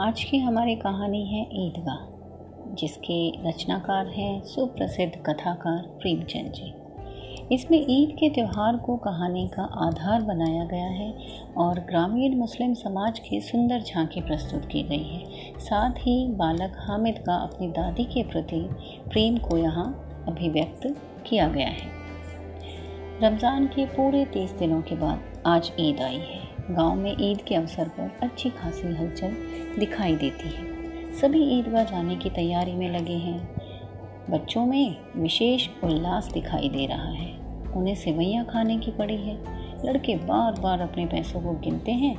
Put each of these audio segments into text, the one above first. आज की हमारी कहानी है ईदगाह, जिसके रचनाकार हैं सुप्रसिद्ध कथाकार प्रेमचंद जी। इसमें ईद के त्यौहार को कहानी का आधार बनाया गया है और ग्रामीण मुस्लिम समाज की सुंदर झांकी प्रस्तुत की गई है। साथ ही बालक हामिद का अपनी दादी के प्रति प्रेम को यहाँ अभिव्यक्त किया गया है। रमज़ान के पूरे 30 दिनों के बाद आज ईद आई है। गांव में ईद के अवसर पर अच्छी खासी हलचल दिखाई देती है। सभी ईदगाह जाने की तैयारी में लगे हैं। बच्चों में विशेष उल्लास दिखाई दे रहा है। उन्हें सेवैयाँ खाने की पड़ी है। लड़के बार बार अपने पैसों को गिनते हैं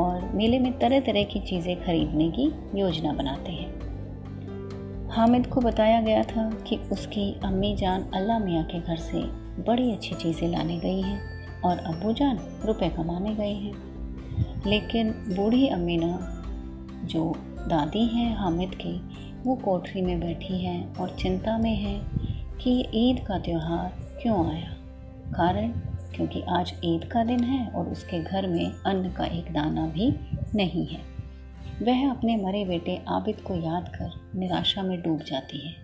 और मेले में तरह तरह की चीज़ें खरीदने की योजना बनाते हैं। हामिद को बताया गया था कि उसकी अम्मी जान अल्लाह मियाँ के घर से बड़ी अच्छी चीज़ें लाने गई हैं और अबूजान रुपए कमाने गए हैं। लेकिन बूढ़ी अमीना, जो दादी हैं हामिद की, वो कोठरी में बैठी हैं और चिंता में है कि ईद का त्यौहार क्यों आया। कारण क्योंकि आज ईद का दिन है और उसके घर में अन्न का एक दाना भी नहीं है। वह अपने मरे बेटे आबिद को याद कर निराशा में डूब जाती है।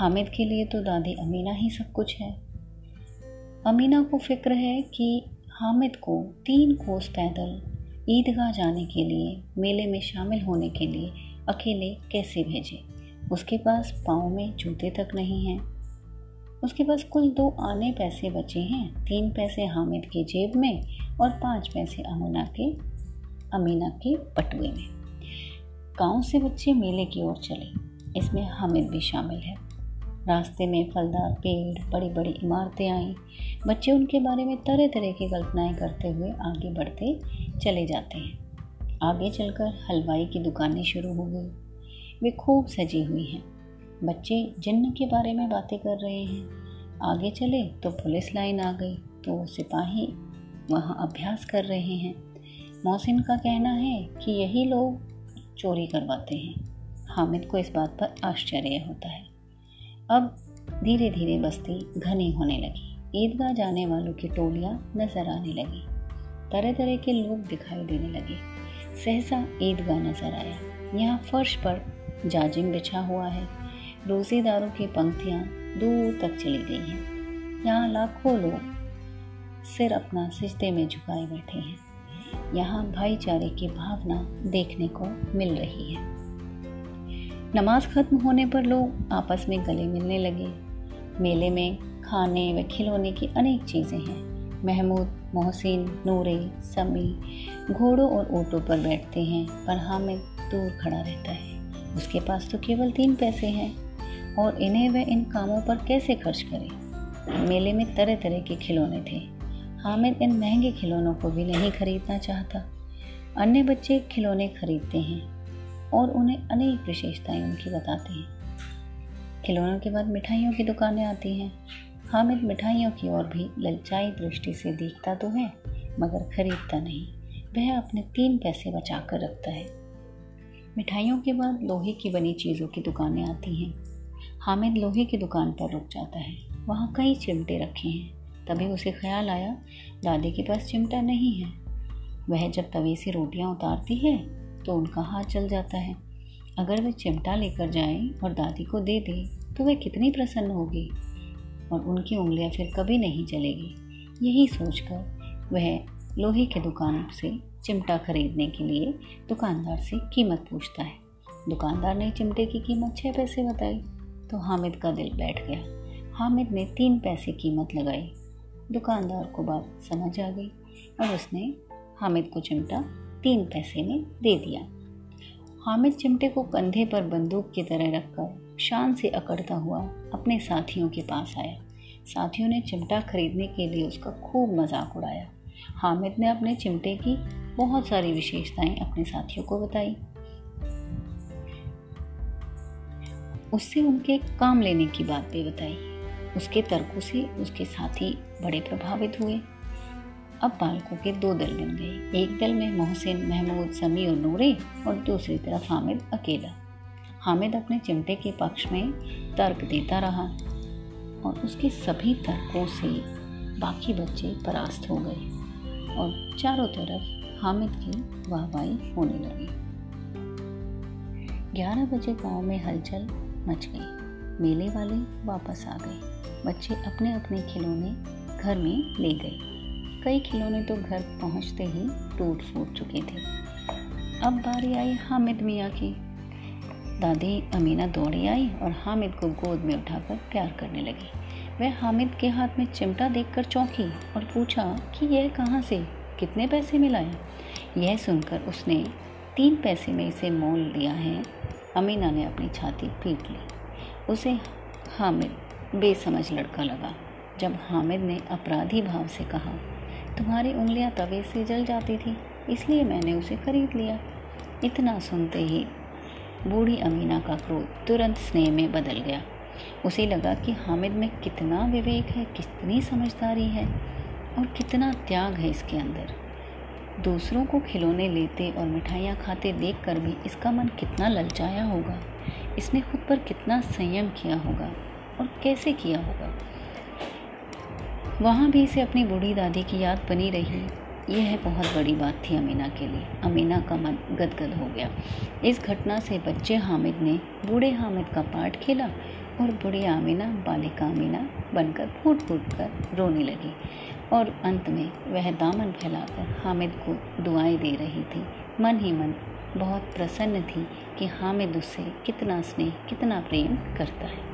हामिद के लिए तो दादी अमीना ही सब कुछ है। अमीना को फिक्र है कि हामिद को 3 कोस पैदल ईदगाह जाने के लिए, मेले में शामिल होने के लिए अकेले कैसे भेजें। उसके पास पाँव में जूते तक नहीं हैं। उसके पास कुल 2 आने पैसे बचे हैं। 3 पैसे हामिद की जेब में और 5 पैसे अमीना के पटुए में। गाँव से बच्चे मेले की ओर चले। इसमें हामिद भी शामिल है। रास्ते में फलदार पेड़, बड़ी बड़ी इमारतें आईं। बच्चे उनके बारे में तरह तरह की कल्पनाएं करते हुए आगे बढ़ते चले जाते हैं। आगे चलकर हलवाई की दुकानें शुरू हो गई। वे खूब सजी हुई हैं। बच्चे जन्न के बारे में बातें कर रहे हैं। आगे चले तो पुलिस लाइन आ गई, तो सिपाही वहाँ अभ्यास कर रहे हैं। मोहसिन का कहना है कि यही लोग चोरी करवाते हैं। हामिद को इस बात पर आश्चर्य होता है। अब धीरे धीरे बस्ती घनी होने लगी। ईदगाह जाने वालों की टोलियां नजर आने लगी। तरह तरह के लोग दिखाई देने लगे। सहसा ईदगाह नजर आया। यहाँ फर्श पर जाजिम बिछा हुआ है। रोजेदारों की पंक्तियाँ दूर तक चली गई हैं। यहाँ लाखों लोग सिर अपना सिजदे में झुकाए बैठे हैं। यहाँ भाईचारे की भावना देखने को मिल रही है। नमाज खत्म होने पर लोग आपस में गले मिलने लगे। मेले में खाने व खिलौने की अनेक चीज़ें हैं। महमूद, मोहसिन, नूर, समी घोड़ों और ऊँटों पर बैठते हैं, पर हामिद दूर खड़ा रहता है। उसके पास तो केवल 3 पैसे हैं और इन्हें वह इन कामों पर कैसे खर्च करे। मेले में तरह तरह के खिलौने थे। हामिद इन महंगे खिलौनों को भी नहीं खरीदना चाहता। अन्य बच्चे खिलौने खरीदते हैं और उन्हें अनेक विशेषताएं उनकी बताते हैं। खिलौनों के बाद मिठाइयों की दुकानें आती हैं। हामिद मिठाइयों की ओर भी ललचाई दृष्टि से देखता तो है, मगर खरीदता नहीं। वह अपने 3 पैसे बचा कर रखता है। मिठाइयों के बाद लोहे की बनी चीज़ों की दुकानें आती हैं। हामिद लोहे की दुकान पर रुक जाता है। वहाँ कई चिमटे रखे हैं। तभी उसे ख्याल आया, दादी के पास चिमटा नहीं है। वह जब तवे से रोटियाँ उतारती है तो उनका हाथ चल जाता है। अगर वे चिमटा लेकर जाएं और दादी को दे दें तो वे कितनी प्रसन्न होगी और उनकी उंगलियां फिर कभी नहीं चलेगी। यही सोचकर वह लोहे के दुकान से चिमटा खरीदने के लिए दुकानदार से कीमत पूछता है। दुकानदार ने चिमटे की कीमत 6 पैसे बताई तो हामिद का दिल बैठ गया। हामिद ने 3 पैसे कीमत लगाई। दुकानदार को बात समझ आ गई और उसने हामिद को चिमटा 3 पैसे में दे दिया। हामिद चिमटे को कंधे पर बंदूक की तरह रखकर शान से अकड़ता हुआ अपने साथियों के पास आया। साथियों ने चिमटा खरीदने के लिए उसका खूब मजाक उड़ाया। हामिद ने अपने चिमटे की बहुत सारी विशेषताएं अपने साथियों को बताई। उससे उनके काम लेने की बात भी बताई। उसके तर्कों से उसके साथी बड़े प्रभावित हुए। अब बालकों के 2 दल बन गए। एक दल में मोहसिन, महमूद, समी और नूरे और दूसरी तरफ हामिद अकेला। हामिद अपने चिमटे के पक्ष में तर्क देता रहा और उसके सभी तर्कों से बाकी बच्चे परास्त हो गए और चारों तरफ हामिद की वाहवाही होने लगी। 11 बजे गांव में हलचल मच गई। मेले वाले वापस आ गए। बच्चे अपने अपने खिलौने घर में ले गए। कई खिलौने तो घर पहुंचते ही टूट फूट चुके थे। अब बारी आई हामिद मियाँ की। दादी अमीना दौड़ी आई और हामिद को गोद में उठाकर प्यार करने लगी। वह हामिद के हाथ में चिमटा देखकर चौंकी और पूछा कि यह कहाँ से, कितने पैसे में लाया। यह सुनकर उसने 3 पैसे में इसे मोल लिया है। अमीना ने अपनी छाती पीट ली। उसे हामिद बेसमझ लड़का लगा। जब हामिद ने अपराधी भाव से कहा, तुम्हारी उंगलियां तवे से जल जाती थी, इसलिए मैंने उसे खरीद लिया। इतना सुनते ही बूढ़ी अमीना का क्रोध तुरंत स्नेह में बदल गया। उसे लगा कि हामिद में कितना विवेक है, कितनी समझदारी है और कितना त्याग है इसके अंदर। दूसरों को खिलौने लेते और मिठाइयाँ खाते देखकर भी इसका मन कितना ललचाया होगा। इसने खुद पर कितना संयम किया होगा और कैसे किया होगा। वहाँ भी इसे अपनी बूढ़ी दादी की याद बनी रही। यह बहुत बड़ी बात थी अमीना के लिए। अमीना का मन गदगद हो गया। इस घटना से बच्चे हामिद ने बूढ़े हामिद का पार्ट खेला और बूढ़ी अमीना बालिका अमीना बनकर फूट फूट कर रोने लगी। और अंत में वह दामन फैलाकर हामिद को दुआएं दे रही थी। मन ही मन बहुत प्रसन्न थी कि हामिद उससे कितना स्नेह, कितना प्रेम करता है।